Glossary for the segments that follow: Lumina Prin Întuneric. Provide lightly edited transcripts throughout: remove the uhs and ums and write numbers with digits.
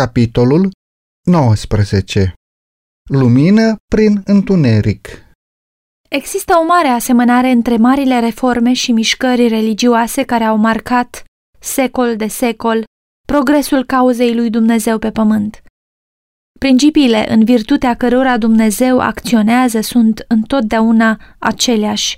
Capitolul 19. Lumină prin întuneric. Există o mare asemănare între marile reforme și mișcări religioase care au marcat, secol de secol, progresul cauzei lui Dumnezeu pe pământ. Principiile în virtutea cărora Dumnezeu acționează sunt întotdeauna aceleași.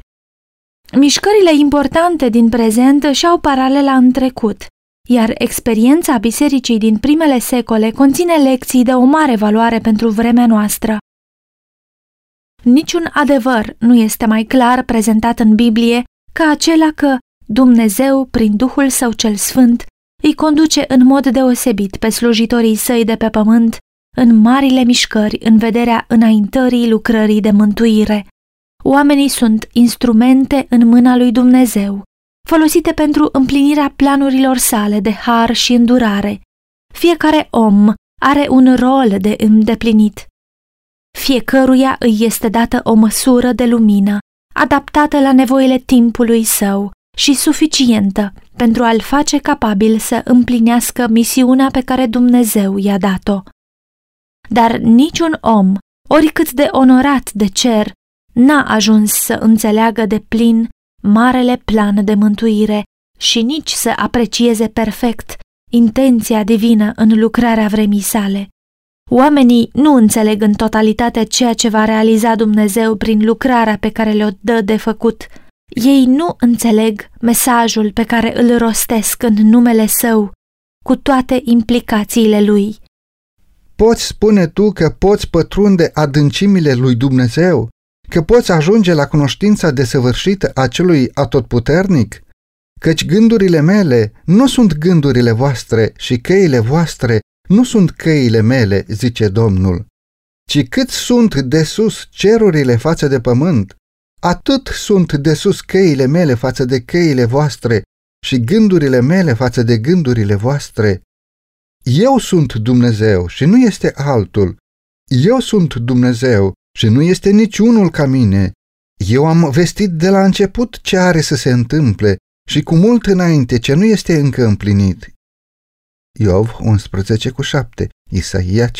Mișcările importante din prezent și-au paralela în trecut, iar experiența bisericii din primele secole conține lecții de o mare valoare pentru vremea noastră. Niciun adevăr nu este mai clar prezentat în Biblie ca acela că Dumnezeu, prin Duhul Său cel Sfânt, îi conduce în mod deosebit pe slujitorii Săi de pe pământ în marile mișcări în vederea înaintării lucrării de mântuire. Oamenii sunt instrumente în mâna lui Dumnezeu, folosite pentru împlinirea planurilor Sale de har și îndurare. Fiecare om are un rol de îndeplinit. Fiecăruia îi este dată o măsură de lumină, adaptată la nevoile timpului său și suficientă pentru a-l face capabil să împlinească misiunea pe care Dumnezeu i-a dat-o. Dar niciun om, oricât de onorat de cer, n-a ajuns să înțeleagă de plin marele plan de mântuire și nici să aprecieze perfect intenția divină în lucrarea vremii Sale. Oamenii nu înțeleg în totalitate ceea ce va realiza Dumnezeu prin lucrarea pe care le-o dă de făcut. Ei nu înțeleg mesajul pe care îl rostesc în numele Său, cu toate implicațiile lui. Poți spune tu că poți pătrunde adâncimile lui Dumnezeu? Că poți ajunge la cunoștința desăvârșită a celui atotputernic? Căci gândurile mele nu sunt gândurile voastre și căile voastre nu sunt căile mele, zice Domnul, ci cât sunt de sus cerurile față de pământ, atât sunt de sus căile mele față de căile voastre și gândurile mele față de gândurile voastre. Eu sunt Dumnezeu și nu este altul. Eu sunt Dumnezeu și nu este niciunul ca mine. Eu am vestit de la început ce are să se întâmple și cu mult înainte ce nu este încă împlinit. Iov 11,7, Isaia 55,8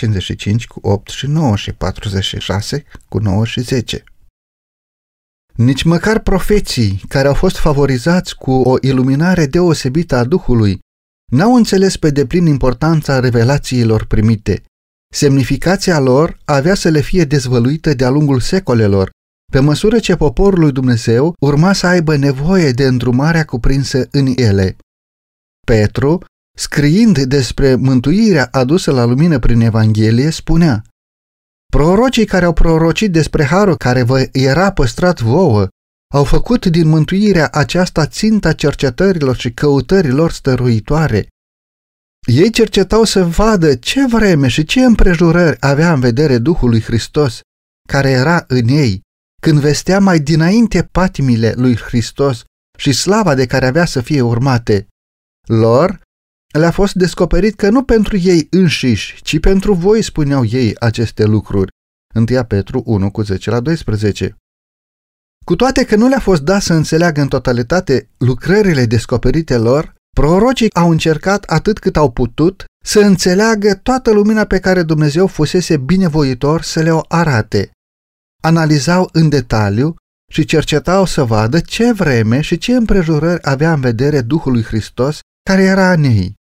și 9 și 46,9 și 10. Nici măcar profeții care au fost favorizați cu o iluminare deosebită a Duhului n-au înțeles pe deplin importanța revelațiilor primite. Semnificația lor avea să le fie dezvăluită de-a lungul secolelor, pe măsură ce poporul lui Dumnezeu urma să aibă nevoie de îndrumarea cuprinsă în ele. Petru, scriind despre mântuirea adusă la lumină prin Evanghelie, spunea: prorocii care au prorocit despre harul care vă era păstrat vouă au făcut din mântuirea aceasta ținta cercetărilor și căutărilor stăruitoare. Ei cercetau să vadă ce vreme și ce împrejurări avea în vedere Duhul lui Hristos, care era în ei, când vestea mai dinainte patimile lui Hristos și slava de care avea să fie urmate. Lor le-a fost descoperit că nu pentru ei înșiși, ci pentru voi spuneau ei aceste lucruri. 1 Petru 1,10-12. Cu toate că nu le-a fost dat să înțeleagă în totalitate lucrările descoperite lor, prorocii au încercat atât cât au putut să înțeleagă toată lumina pe care Dumnezeu fusese binevoitor să le-o arate. Analizau în detaliu și cercetau să vadă ce vreme și ce împrejurări avea în vedere Duhul lui Hristos care era în ei.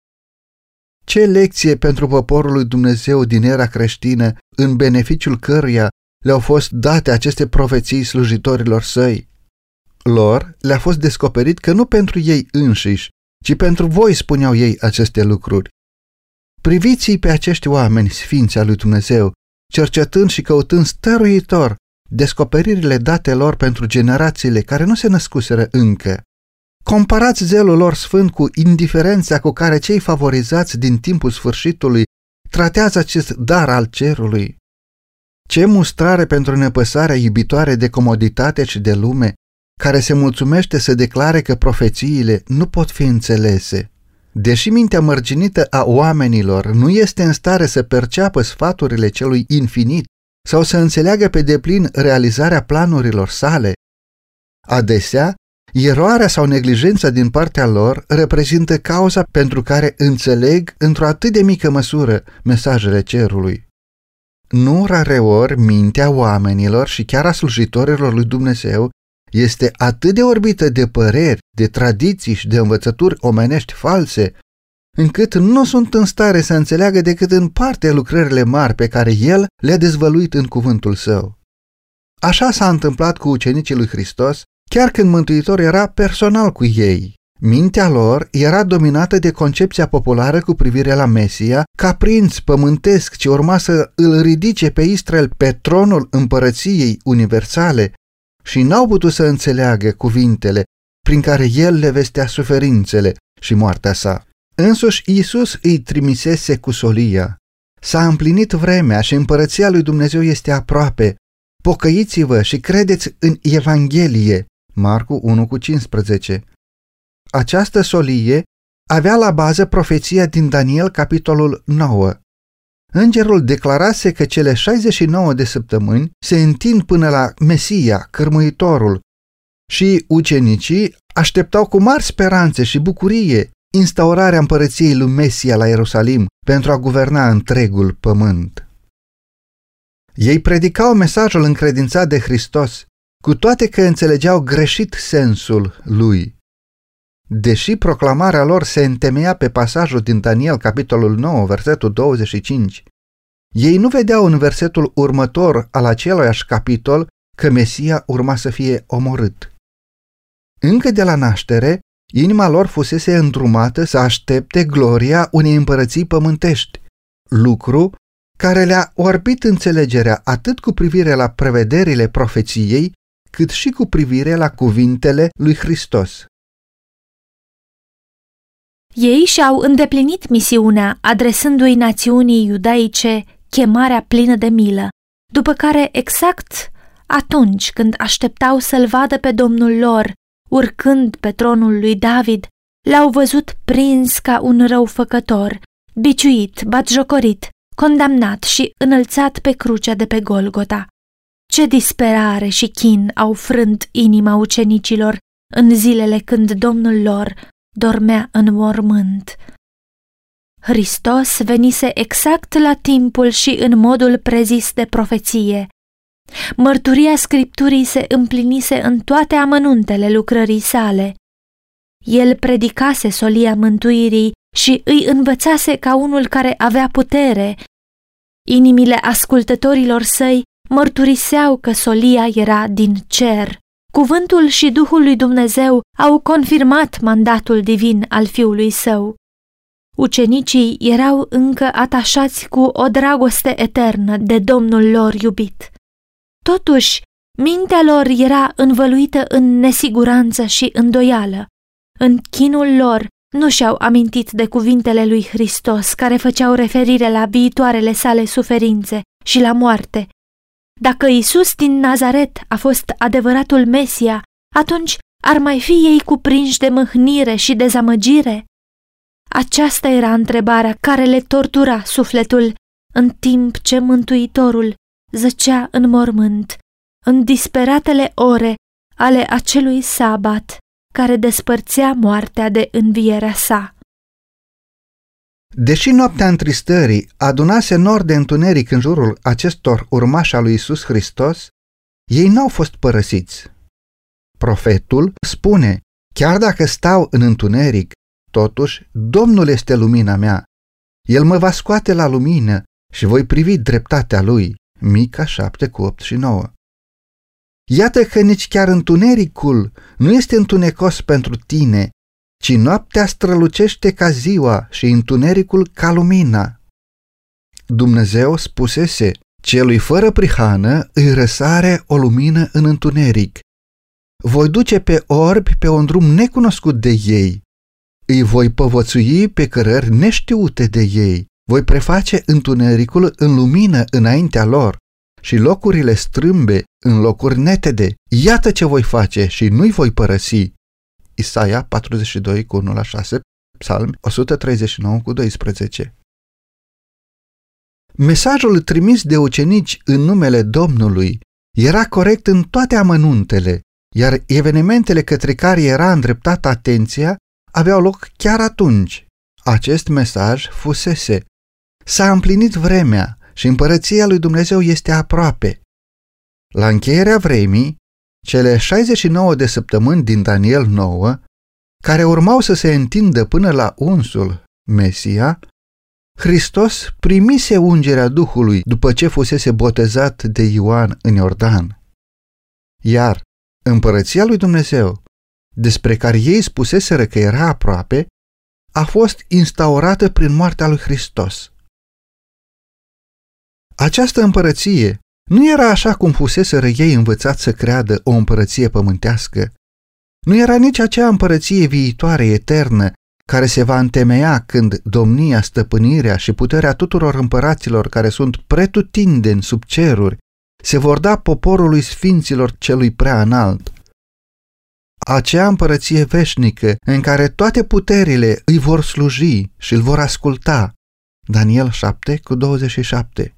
Ce lecție pentru poporul lui Dumnezeu din era creștină, în beneficiul căruia le-au fost date aceste profeții slujitorilor săi? Lor le-a fost descoperit că nu pentru ei înșiși, ci pentru voi spuneau ei aceste lucruri. Priviți-i pe acești oameni sfinți al lui Dumnezeu, cercetând și căutând stăruitor descoperirile date lor pentru generațiile care nu se născuseră încă. Comparați zelul lor sfânt cu indiferența cu care cei favorizați din timpul sfârșitului tratează acest dar al cerului. Ce mustrare pentru nepăsarea iubitoare de comoditate și de lume, care se mulțumește să declare că profețiile nu pot fi înțelese. Deși mintea mărginită a oamenilor nu este în stare să perceapă sfaturile celui infinit sau să înțeleagă pe deplin realizarea planurilor sale, adesea Eroarea sau neglijența din partea lor reprezintă cauza pentru care înțeleg într-o atât de mică măsură mesajele cerului. Nu rareori mintea oamenilor și chiar a slujitorilor lui Dumnezeu este atât de orbită de păreri, de tradiții și de învățături omenești false, încât nu sunt în stare să înțeleagă decât în parte lucrările mari pe care El le-a dezvăluit în cuvântul Său. Așa s-a întâmplat cu ucenicii lui Hristos, chiar când Mântuitorul era personal cu ei. Mintea lor era dominată de concepția populară cu privire la Mesia, ca prinț pământesc ce urma să îl ridice pe Israel pe tronul împărăției universale, și n-au putut să înțeleagă cuvintele prin care El le vestea suferințele și moartea Sa. Însuși Iisus îi trimisese cu solia: s-a împlinit vremea și împărăția lui Dumnezeu este aproape, pocăiți-vă și credeți în Evanghelie. Marcu 1,15. Această solie avea la bază profeția din Daniel, capitolul 9. Îngerul declarase că cele 69 de săptămâni se întind până la Mesia, Cârmuitorul, și ucenicii așteptau cu mari speranțe și bucurie instaurarea împărăției lui Mesia la Ierusalim pentru a guverna întregul pământ. Ei predicau mesajul încredințat de Hristos, cu toate că înțelegeau greșit sensul lui. Deși proclamarea lor se întemeia pe pasajul din Daniel, capitolul 9, versetul 25, ei nu vedeau în versetul următor al aceluiași capitol că Mesia urma să fie omorât. Încă de la naștere, inima lor fusese îndrumată să aștepte gloria unei împărății pământești, lucru care le-a orbit înțelegerea atât cu privire la prevederile profeției, cât și cu privire la cuvintele lui Hristos. Ei și-au îndeplinit misiunea adresându-i națiunii iudaice chemarea plină de milă, după care exact atunci când așteptau să-L vadă pe Domnul lor, urcând pe tronul lui David, L-au văzut prins ca un răufăcător, biciuit, batjocorit, condamnat și înălțat pe crucea de pe Golgota. Ce disperare și chin au frânt inima ucenicilor în zilele când Domnul lor dormea în mormânt. Hristos venise exact la timpul și în modul prezis de profeție. Mărturia Scripturii se împlinise în toate amănuntele lucrării Sale. El predicase solia mântuirii și îi învățase ca unul care avea putere. Inimile ascultătorilor Săi mărturiseau că solia era din cer. Cuvântul și Duhul lui Dumnezeu au confirmat mandatul divin al Fiului Său. Ucenicii erau încă atașați cu o dragoste eternă de Domnul lor iubit. Totuși, mintea lor era învăluită în nesiguranță și îndoială. În chinul lor nu și-au amintit de cuvintele lui Hristos care făceau referire la viitoarele Sale suferințe și la moarte. Dacă Iisus din Nazaret a fost adevăratul Mesia, atunci ar mai fi ei cuprinși de mâhnire și dezamăgire? Aceasta era întrebarea care le tortura sufletul în timp ce Mântuitorul zăcea în mormânt, în disperatele ore ale acelui sabat care despărțea moartea de învierea Sa. Deși noaptea întristării adunase nori de întuneric în jurul acestor urmași al lui Iisus Hristos, ei n-au fost părăsiți. Profetul spune: chiar dacă stau în întuneric, totuși Domnul este lumina mea. El mă va scoate la lumină și voi privi dreptatea Lui. Mica 7,8-9. Iată că nici chiar întunericul nu este întunecos pentru tine, ci noaptea strălucește ca ziua și întunericul ca lumina. Dumnezeu spusese: celui fără prihană îi răsare o lumină în întuneric. Voi duce pe orbi pe un drum necunoscut de ei. Îi voi povățui pe cărări neștiute de ei. Voi preface întunericul în lumină înaintea lor și locurile strâmbe în locuri netede. Iată ce voi face și nu-i voi părăsi. Isaia 42 cu 1 la 6, Psalmi 139 cu 12. Mesajul trimis de ucenici în numele Domnului era corect în toate amănuntele iar evenimentele către care era îndreptată atenția aveau loc chiar atunci. Acest mesaj fusese: s-a împlinit vremea și împărăția lui Dumnezeu este aproape. La încheierea vremii, cele 69 de săptămâni din Daniel 9, care urmau să se întindă până la unsul Mesia, Hristos primise ungerea Duhului după ce fusese botezat de Ioan în Iordan. Iar împărăția lui Dumnezeu, despre care ei spuseseră că era aproape, a fost instaurată prin moartea lui Hristos. Această împărăție nu era așa cum fuseseră ei învățați să creadă, o împărăție pământească. Nu era nici acea împărăție viitoare eternă care se va întemeia când domnia, stăpânirea și puterea tuturor împăraților care sunt pretutindeni sub ceruri se vor da poporului sfinților celui prea înalt. Acea împărăție veșnică în care toate puterile îi vor sluji și îl vor asculta. Daniel 7:27.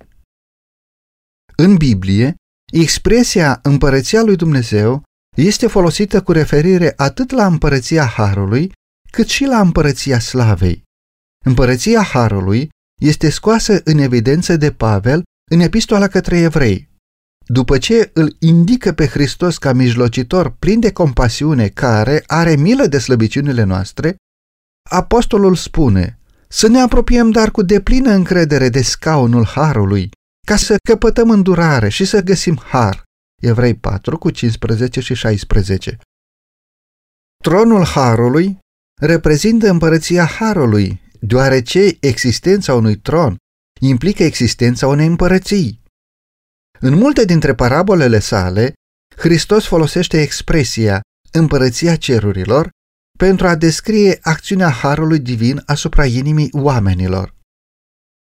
În Biblie, expresia împărăția lui Dumnezeu este folosită cu referire atât la împărăția Harului, cât și la împărăția slavei. Împărăția Harului este scoasă în evidență de Pavel în epistola către evrei. După ce îl indică pe Hristos ca mijlocitor plin de compasiune care are milă de slăbiciunile noastre, apostolul spune: să ne apropiem dar cu deplină încredere de scaunul Harului, ca să căpătăm îndurare și să găsim har. Evrei 4:15-16. Tronul Harului reprezintă împărăția Harului, deoarece existența unui tron implică existența unei împărății. În multe dintre parabolele sale, Hristos folosește expresia împărăția cerurilor pentru a descrie acțiunea Harului divin asupra inimii oamenilor.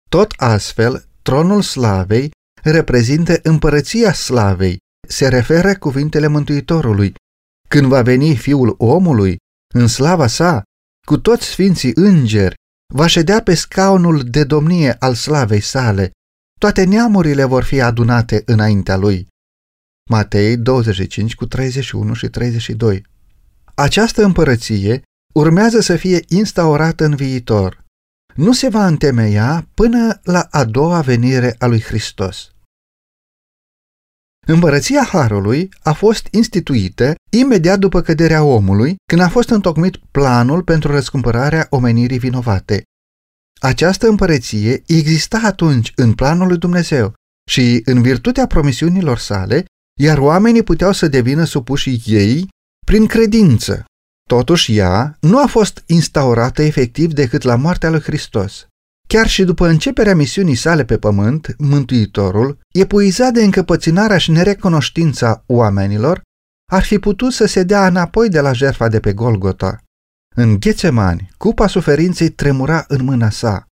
Tot astfel, tronul slavei reprezintă împărăția slavei, se referă cuvintele Mântuitorului: când va veni Fiul omului în slava sa, cu toți sfinții îngeri, va ședea pe scaunul de domnie al slavei sale. Toate neamurile vor fi adunate înaintea lui. Matei 25:31-32. Această împărăție urmează să fie instaurată în viitor. Nu se va întemeia până la a doua venire a lui Hristos. Împărăția Harului a fost instituită imediat după căderea omului, când a fost întocmit planul pentru răscumpărarea omenirii vinovate. Această împărăție exista atunci în planul lui Dumnezeu și în virtutea promisiunilor sale, iar oamenii puteau să devină supuși ei prin credință. Totuși ea nu a fost instaurată efectiv decât la moartea lui Hristos. Chiar și după începerea misiunii sale pe pământ, Mântuitorul, epuizat de încăpățânarea și nerecunoștința oamenilor, ar fi putut să se dea înapoi de la jertfa de pe Golgota. În Ghețemani, cupa suferinței tremura în mâna sa.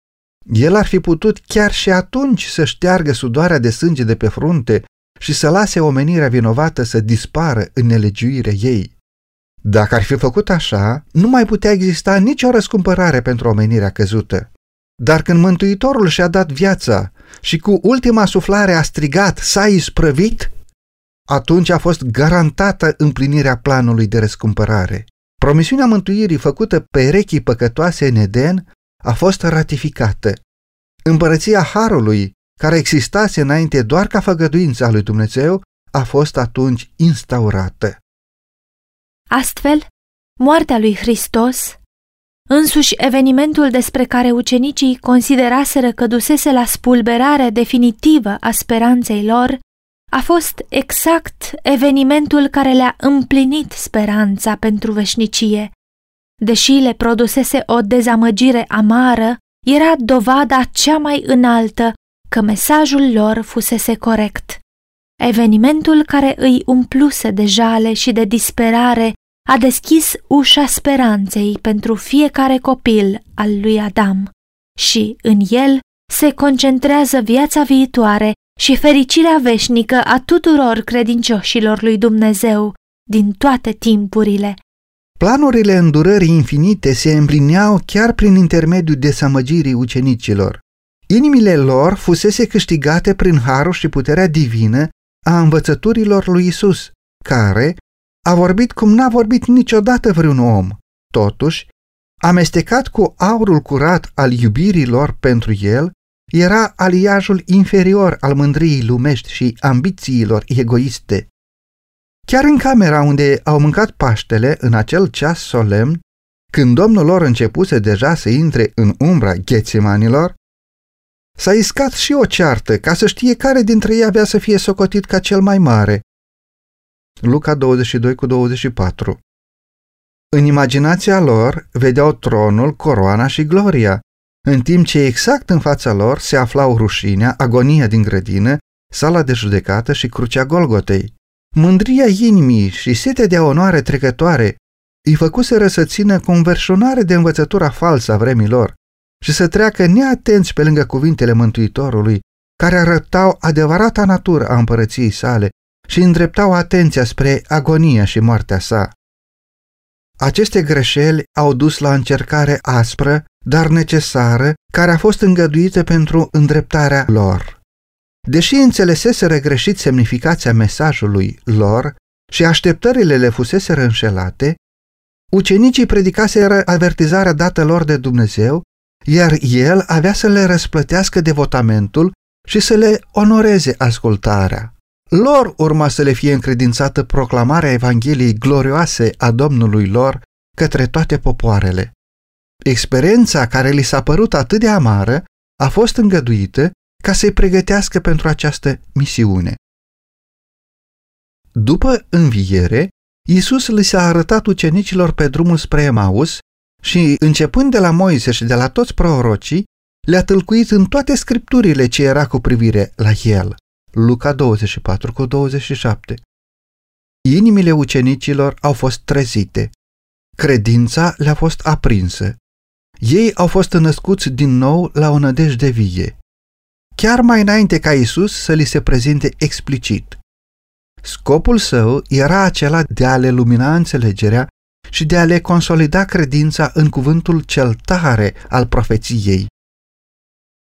El ar fi putut chiar și atunci să șteargă sudoarea de sânge de pe frunte și să lase omenirea vinovată să dispară în nelegiuirea ei. Dacă ar fi făcut așa, nu mai putea exista nicio răscumpărare pentru omenirea căzută. Dar când Mântuitorul și-a dat viața și cu ultima suflare a strigat: s-a isprăvit, atunci a fost garantată împlinirea planului de răscumpărare. Promisiunea mântuirii făcută perechii păcătoase în Eden a fost ratificată. Împărăția Harului, care existase înainte doar ca făgăduință a lui Dumnezeu, a fost atunci instaurată. Astfel, moartea lui Hristos, însuși evenimentul despre care ucenicii consideraseră că dusese la spulberarea definitivă a speranței lor, a fost exact evenimentul care le-a împlinit speranța pentru veșnicie. Deși le produsese o dezamăgire amară, era dovada cea mai înaltă că mesajul lor fusese corect. Evenimentul care îi umpluse de jale și de disperare a deschis ușa speranței pentru fiecare copil al lui Adam și în el se concentrează viața viitoare și fericirea veșnică a tuturor credincioșilor lui Dumnezeu din toate timpurile. Planurile îndurării infinite se împlineau chiar prin intermediul desamăgirii ucenicilor. Inimile lor fusese câștigate prin harul și puterea divină a învățăturilor lui Isus, care, a vorbit cum n-a vorbit niciodată vreun om. Totuși, amestecat cu aurul curat al iubirii lor pentru el, era aliajul inferior al mândriei lumești și ambițiilor egoiste. Chiar în camera unde au mâncat Paștele, în acel ceas solemn, când Domnul lor începuse deja să intre în umbra Ghețimanilor, s-a iscat și o ceartă ca să știe care dintre ei avea să fie socotit ca cel mai mare. Luca 22:24. În imaginația lor vedeau tronul, coroana și gloria, în timp ce exact în fața lor se aflau rușinea, agonia din grădină, sala de judecată și crucea Golgotei. Mândria inimii și setea de onoare trecătoare îi făcuseră să țină cu înverșunare de învățătura falsă a vremilor și să treacă neatenți pe lângă cuvintele Mântuitorului, care arătau adevărata natură a împărăției sale și îndreptau atenția spre agonia și moartea sa. Aceste greșeli au dus la încercare aspră, dar necesară, care a fost îngăduită pentru îndreptarea lor. Deși înțeleseseră greșit semnificația mesajului lor și așteptările le fuseseră înșelate, ucenicii predicaseră avertizarea dată lor de Dumnezeu, iar el avea să le răsplătească devotamentul și să le onoreze ascultarea. Lor urma să le fie încredințată proclamarea Evangheliei glorioase a Domnului lor către toate popoarele. Experiența care li s-a părut atât de amară a fost îngăduită ca să-i pregătească pentru această misiune. După înviere, Iisus li s-a arătat ucenicilor pe drumul spre Emaus și, începând de la Moise și de la toți prorocii, le-a tâlcuit în toate scripturile ce era cu privire la el. Luca 24:27. Inimile ucenicilor au fost trezite. Credința le-a fost aprinsă. Ei au fost născuți din nou la o nădejde vie, chiar mai înainte ca Iisus să li se prezinte explicit. Scopul său era acela de a le lumina înțelegerea și de a le consolida credința în cuvântul cel tare al profeției.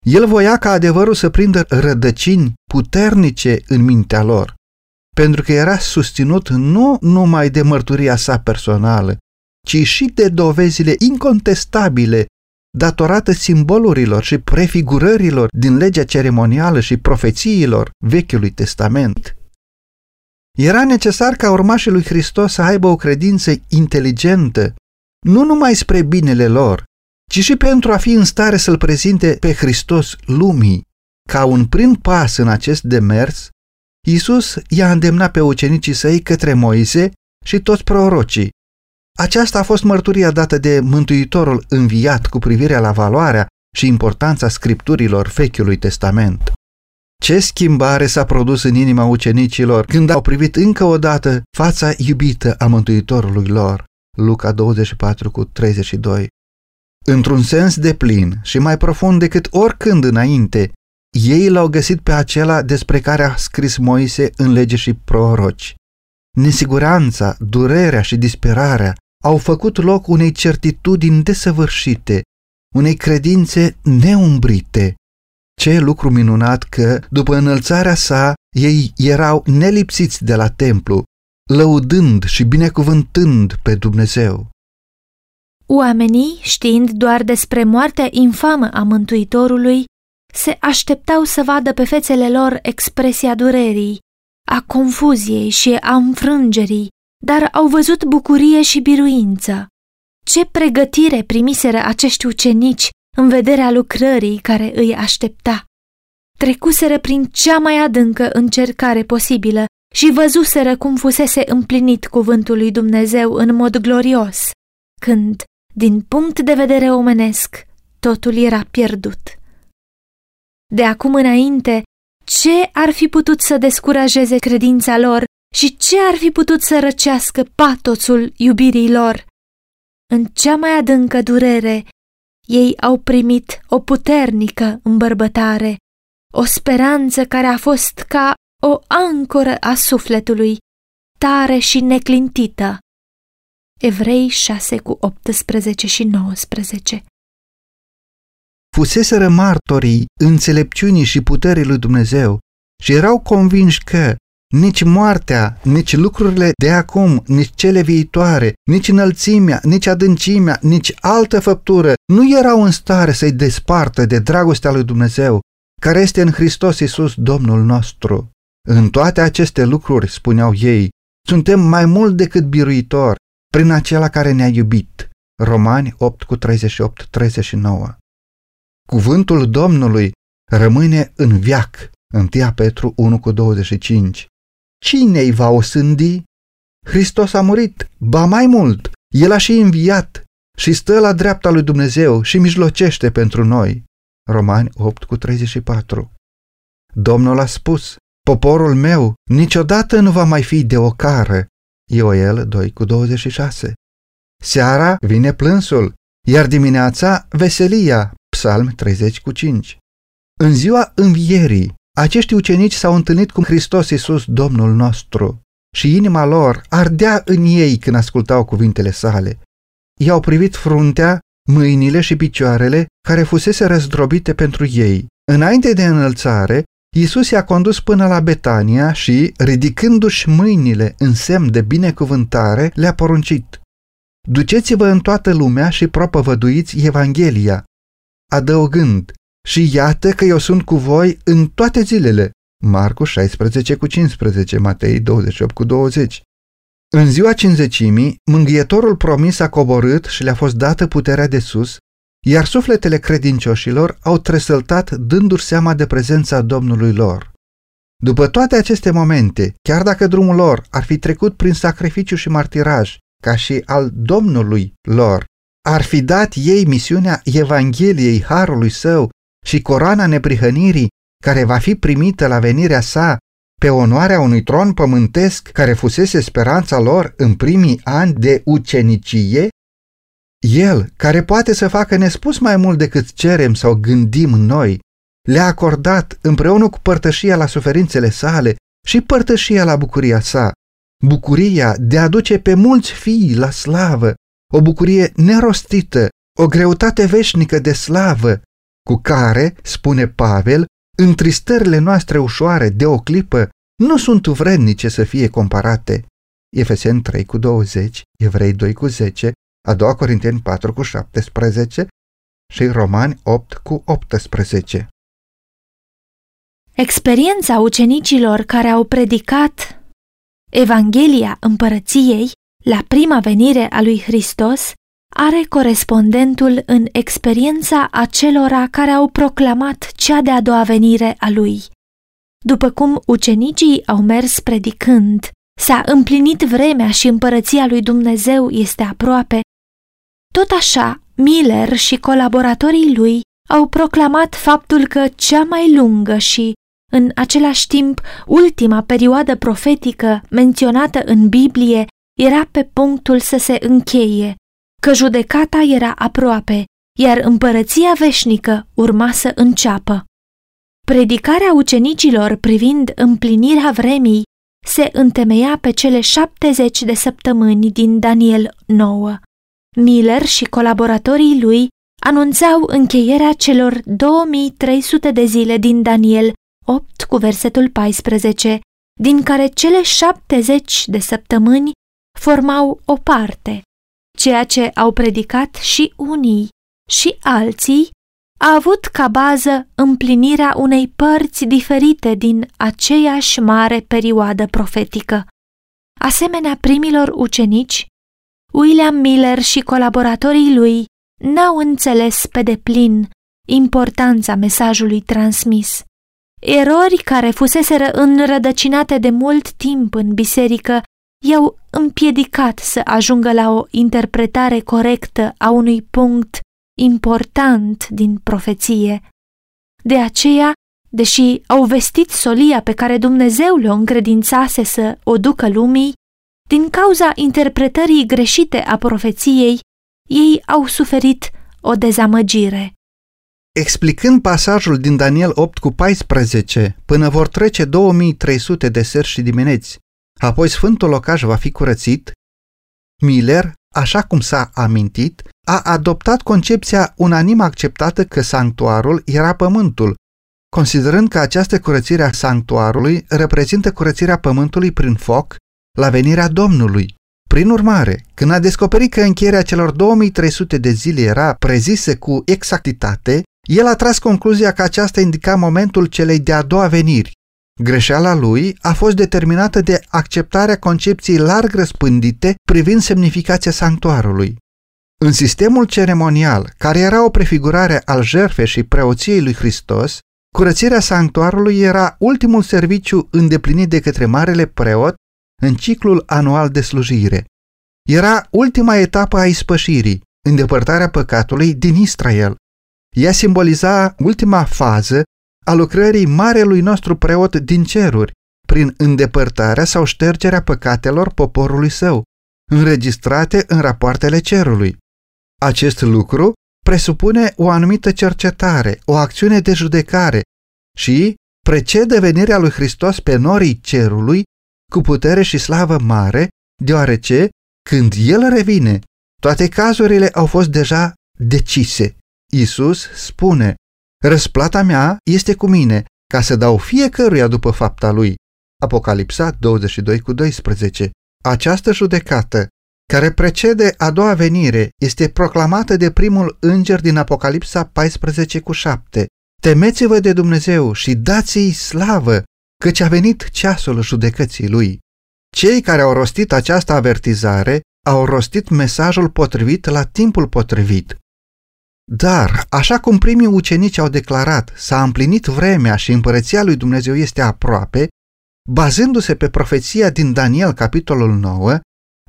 El voia ca adevărul să prindă rădăcini puternice în mintea lor, pentru că era susținut nu numai de mărturia sa personală, ci și de dovezile incontestabile datorate simbolurilor și prefigurărilor din legea ceremonială și profețiilor Vechiului Testament. Era necesar ca urmașii lui Hristos să aibă o credință inteligentă, nu numai spre binele lor, ci și pentru a fi în stare să-L prezinte pe Hristos lumii. Ca un prim pas în acest demers, Iisus i-a îndemnat pe ucenicii săi către Moise și toți prorocii. Aceasta a fost mărturia dată de Mântuitorul înviat cu privire la valoarea și importanța scripturilor Vechiului Testament. Ce schimbare s-a produs în inima ucenicilor când au privit încă o dată fața iubită a Mântuitorului lor. Luca 24:32. Într-un sens deplin și mai profund decât oricând înainte, ei l-au găsit pe acela despre care a scris Moise în lege și proroci. Nesiguranța, durerea și disperarea au făcut loc unei certitudini desăvârșite, unei credințe neumbrite. Ce lucru minunat că, după înălțarea sa, ei erau nelipsiți de la templu, lăudând și binecuvântând pe Dumnezeu. Oamenii, știind doar despre moartea infamă a Mântuitorului, se așteptau să vadă pe fețele lor expresia durerii, a confuziei și a înfrângerii, dar au văzut bucurie și biruință. Ce pregătire primiseră acești ucenici în vederea lucrării care îi aștepta! Trecuseră prin cea mai adâncă încercare posibilă și văzuseră cum fusese împlinit cuvântul lui Dumnezeu în mod glorios, când, din punct de vedere omenesc, totul era pierdut. De acum înainte, ce ar fi putut să descurajeze credința lor și ce ar fi putut să răcească patosul iubirii lor? În cea mai adâncă durere, ei au primit o puternică îmbărbătare, o speranță care a fost ca o ancoră a sufletului, tare și neclintită. Evrei 6:18-19. Fuseseră martorii înțelepciunii și puterii lui Dumnezeu și erau convinși că, nici moartea, nici lucrurile de acum, nici cele viitoare, nici înălțimea, nici adâncimea, nici altă făptură nu erau în stare să-i despartă de dragostea lui Dumnezeu, care este în Hristos Iisus, Domnul nostru. În toate aceste lucruri, spuneau ei, suntem mai mult decât biruitori prin acela care ne-a iubit. Romani 8:38-39. Cuvântul Domnului rămâne în veac. 1 Petru 1:25. Cine îi va osândi? Hristos a murit, ba mai mult, El a și înviat și stă la dreapta lui Dumnezeu și mijlocește pentru noi. Romani 8:34. Domnul a spus, poporul meu niciodată nu va mai fi de ocară. Ioel 2:26. Seara vine plânsul, iar dimineața veselia. Psalm 30:5. În ziua învierii, acești ucenici s-au întâlnit cu Hristos Iisus, Domnul nostru, și inima lor ardea în ei când ascultau cuvintele sale. I-au privit fruntea, mâinile și picioarele care fusese răzdrobite pentru ei. Înainte de înălțare, Iisus i-a condus până la Betania și, ridicându-și mâinile în semn de binecuvântare, le-a poruncit: duceți-vă în toată lumea și propovăduiți Evanghelia, adăugând: și iată că eu sunt cu voi în toate zilele. Marcu 16:15, Matei 28:20. În ziua Cincizecimii, Mângâietorul promis a coborât și le-a fost dată puterea de sus, iar sufletele credincioșilor au tresăltat dându-și seama de prezența Domnului lor. După toate aceste momente, chiar dacă drumul lor ar fi trecut prin sacrificiu și martiraj, ca și al Domnului lor, ar fi dat ei misiunea Evangheliei Harului Său și coroana neprihănirii care va fi primită la venirea sa pe onoarea unui tron pământesc care fusese speranța lor în primii ani de ucenicie? El, care poate să facă nespus mai mult decât cerem sau gândim noi, le-a acordat împreună cu părtășia la suferințele sale și părtășia la bucuria sa, bucuria de a duce pe mulți fii la slavă, o bucurie nerostită, o greutate veșnică de slavă, cu care, spune Pavel, întristările noastre ușoare de o clipă nu sunt vrednice să fie comparate. Efeseni 3:20, Evrei 2:10, a doua Corinteni 4:17 și Romani 8:18. Experiența ucenicilor care au predicat Evanghelia Împărăției la prima venire a lui Hristos are corespondentul în experiența acelora care au proclamat cea de-a doua venire a lui. După cum ucenicii au mers predicând, s-a împlinit vremea și împărăția lui Dumnezeu este aproape, tot așa Miller și colaboratorii lui au proclamat faptul că cea mai lungă și, în același timp, ultima perioadă profetică menționată în Biblie era pe punctul să se încheie, că judecata era aproape, iar împărăția veșnică urma să înceapă. Predicarea ucenicilor privind împlinirea vremii se întemeia pe cele 70 de săptămâni din Daniel 9. Miller și colaboratorii lui anunțau încheierea celor 2300 de zile din Daniel 8 cu versetul 14, din care cele 70 de săptămâni formau o parte. Ceea ce au predicat și unii și alții a avut ca bază împlinirea unei părți diferite din aceeași mare perioadă profetică. Asemenea primilor ucenici, William Miller și colaboratorii lui n-au înțeles pe deplin importanța mesajului transmis. Erori care fuseseră înrădăcinate de mult timp în biserică i-au împiedicat să ajungă la o interpretare corectă a unui punct important din profeție. De aceea, deși au vestit solia pe care Dumnezeu le-o încredințase să o ducă lumii, din cauza interpretării greșite a profeției, ei au suferit o dezamăgire. Explicând pasajul din Daniel 8:14, până vor trece 2300 de seri și dimineți, apoi sfântul locaș va fi curățit, Miller, așa cum s-a amintit, a adoptat concepția unanim acceptată că sanctuarul era pământul, considerând că această curățire a sanctuarului reprezintă curățirea pământului prin foc la venirea Domnului. Prin urmare, când a descoperit că încheierea celor 2300 de zile era prezise cu exactitate, el a tras concluzia că aceasta indica momentul celei de-a doua veniri. Greșeala lui a fost determinată de acceptarea concepției larg răspândite privind semnificația sanctuarului. În sistemul ceremonial, care era o prefigurare al jertfei și preoției lui Hristos, curățirea sanctuarului era ultimul serviciu îndeplinit de către marele preot în ciclul anual de slujire. Era ultima etapă a ispășirii, îndepărtarea păcatului din Israel. Ea simboliza ultima fază a lucrării marelui nostru preot din ceruri, prin îndepărtarea sau ștergerea păcatelor poporului său, înregistrate în rapoartele cerului. Acest lucru presupune o anumită cercetare, o acțiune de judecare și precede venirea lui Hristos pe norii cerului cu putere și slavă mare, deoarece, când El revine, toate cazurile au fost deja decise. Iisus spune: răsplata mea este cu mine, ca să dau fiecăruia după fapta lui. Apocalipsa 22,12. Această judecată, care precede a doua venire, este proclamată de primul înger din Apocalipsa 14,7. Temeți-vă de Dumnezeu și dați-i slavă, căci a venit ceasul judecății lui. Cei care au rostit această avertizare au rostit mesajul potrivit la timpul potrivit. Dar, așa cum primii ucenici au declarat, s-a împlinit vremea și împărăția lui Dumnezeu este aproape, bazându-se pe profeția din Daniel, capitolul 9,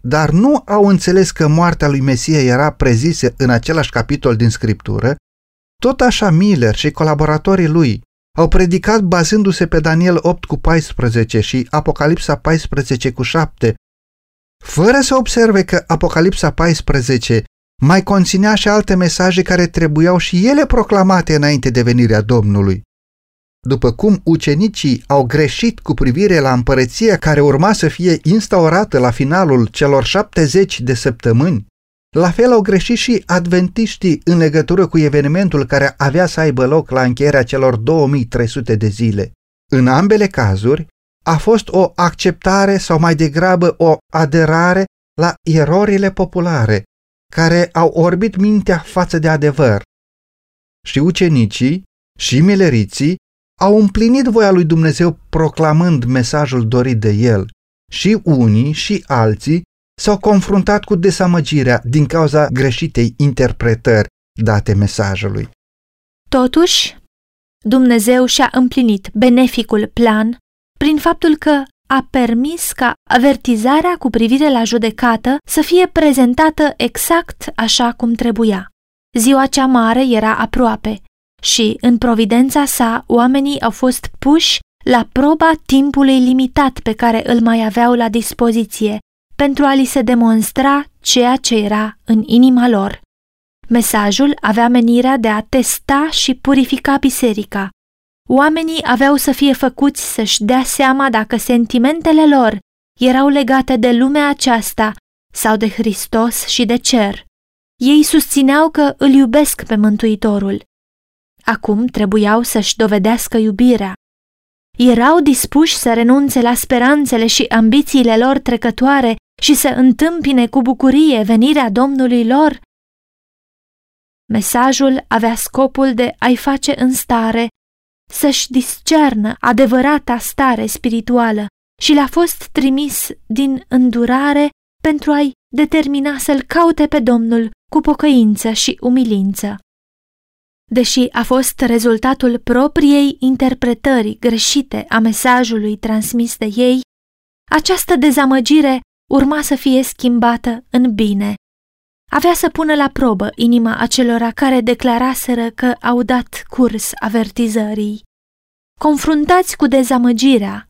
dar nu au înțeles că moartea lui Mesia era prezisă în același capitol din Scriptură, tot așa Miller și colaboratorii lui au predicat bazându-se pe Daniel 8,14 și Apocalipsa 14,7, fără să observe că Apocalipsa 14 mai conținea și alte mesaje care trebuiau și ele proclamate înainte de venirea Domnului. După cum ucenicii au greșit cu privire la împărăția care urma să fie instaurată la finalul celor 70 de săptămâni, la fel au greșit și adventiștii în legătură cu evenimentul care avea să aibă loc la încheierea celor 2300 de zile. În ambele cazuri, a fost o acceptare sau mai degrabă o aderare la erorile populare, care au orbit mintea față de adevăr. Și ucenicii și mileriții au împlinit voia lui Dumnezeu proclamând mesajul dorit de El. Și unii și alții s-au confruntat cu desamăgirea din cauza greșitei interpretări date mesajului. Totuși, Dumnezeu și-a împlinit beneficul plan prin faptul că a permis ca avertizarea cu privire la judecată să fie prezentată exact așa cum trebuia. Ziua cea mare era aproape și, în providența sa, oamenii au fost puși la proba timpului limitat pe care îl mai aveau la dispoziție, pentru a li se demonstra ceea ce era în inima lor. Mesajul avea menirea de a testa și purifica biserica. Oamenii aveau să fie făcuți să-și dea seama dacă sentimentele lor erau legate de lumea aceasta sau de Hristos și de cer. Ei susțineau că îl iubesc pe Mântuitorul. Acum trebuiau să-și dovedească iubirea. Erau dispuși să renunțe la speranțele și ambițiile lor trecătoare și să întâmpine cu bucurie venirea Domnului lor? Mesajul avea scopul de a-i face în stare să-și discernă adevărata stare spirituală și le-a fost trimis din îndurare pentru a-i determina să-L caute pe Domnul cu pocăință și umilință. Deși a fost rezultatul propriei interpretări greșite a mesajului transmis de ei, această dezamăgire urma să fie schimbată în bine. Avea să pună la probă inima acelora care declaraseră că au dat curs avertizării. Confruntați cu dezamăgirea,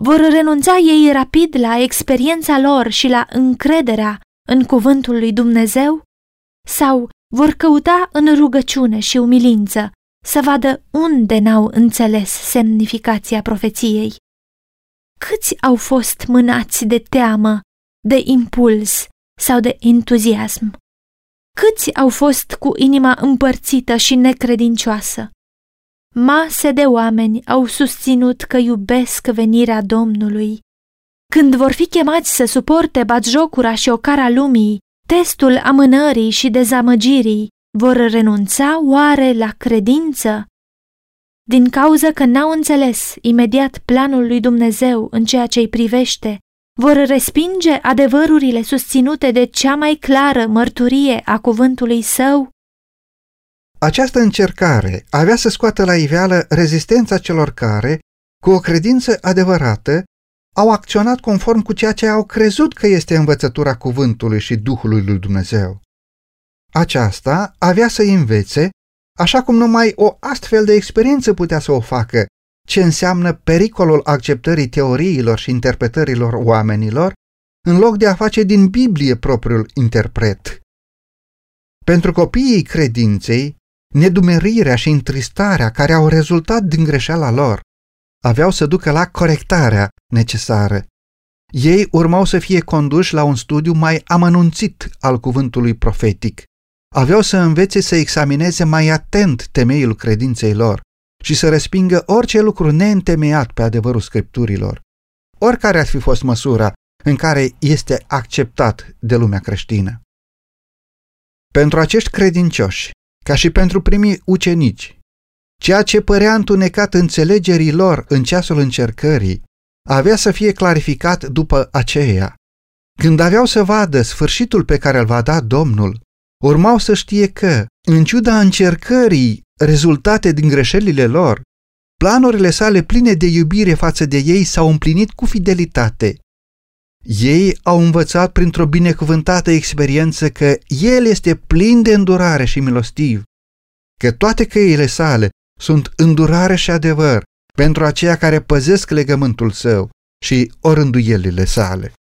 vor renunța ei rapid la experiența lor și la încrederea în cuvântul lui Dumnezeu? Sau vor căuta în rugăciune și umilință să vadă unde n-au înțeles semnificația profeției? Câți au fost mânați de teamă, de impuls sau de entuziasm? Câți au fost cu inima împărțită și necredincioasă? mase de oameni au susținut că iubesc venirea Domnului. Când vor fi chemați să suporte batjocura și ocara lumii, testul amânării și dezamăgirii, vor renunța oare la credință? Din cauză că n-au înțeles imediat planul lui Dumnezeu în ceea ce îi privește, vor respinge adevărurile susținute de cea mai clară mărturie a cuvântului său? Această încercare avea să scoată la iveală rezistența celor care, cu o credință adevărată, au acționat conform cu ceea ce au crezut că este învățătura cuvântului și Duhului lui Dumnezeu. Aceasta avea să-i învețe, așa cum numai o astfel de experiență putea să o facă, ce înseamnă pericolul acceptării teoriilor și interpretărilor oamenilor, în loc de a face din Biblie propriul interpret. Pentru copiii credinței, nedumerirea și întristarea care au rezultat din greșeala lor aveau să ducă la corectarea necesară. Ei urmau să fie conduși la un studiu mai amănunțit al cuvântului profetic. Aveau să învețe să examineze mai atent temeiul credinței lor și să respingă orice lucru neîntemeiat pe adevărul Scripturilor, oricare ar fi fost măsura în care este acceptat de lumea creștină. Pentru acești credincioși, ca și pentru primii ucenici, ceea ce părea întunecat înțelegerii lor în ceasul încercării avea să fie clarificat după aceea. Când aveau să vadă sfârșitul pe care îl va da Domnul, urmau să știe că, în ciuda încercării rezultate din greșelile lor, planurile sale pline de iubire față de ei s-au împlinit cu fidelitate. Ei au învățat printr-o binecuvântată experiență că El este plin de îndurare și milostiv, că toate căile sale sunt îndurare și adevăr pentru aceia care păzesc legământul său și orânduielile sale.